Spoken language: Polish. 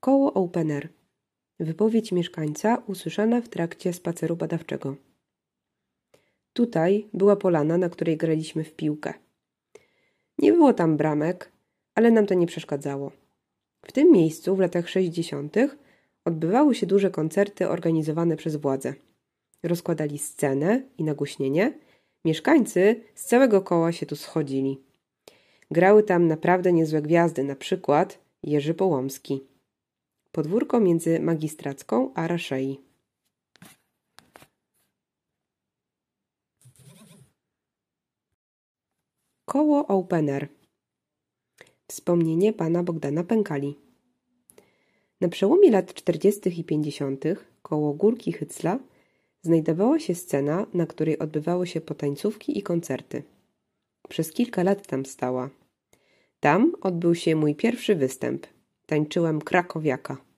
Koło Open Air. Wypowiedź mieszkańca usłyszana w trakcie spaceru badawczego. Tutaj była polana, na której graliśmy w piłkę. Nie było tam bramek, ale nam to nie przeszkadzało. W tym miejscu w latach 60. odbywały się duże koncerty organizowane przez władze. Rozkładali scenę i nagłośnienie. Mieszkańcy z całego koła się tu schodzili. Grały tam naprawdę niezłe gwiazdy, na przykład Jerzy Połomski. Podwórko między Magistracką a Raszei. Koło Open Air. Wspomnienie pana Bogdana Pękali. Na przełomie lat 40. i 50. koło Górki Hycla znajdowała się scena, na której odbywały się potańcówki i koncerty. Przez kilka lat tam stała. Tam odbył się mój pierwszy występ. Tańczyłem krakowiaka.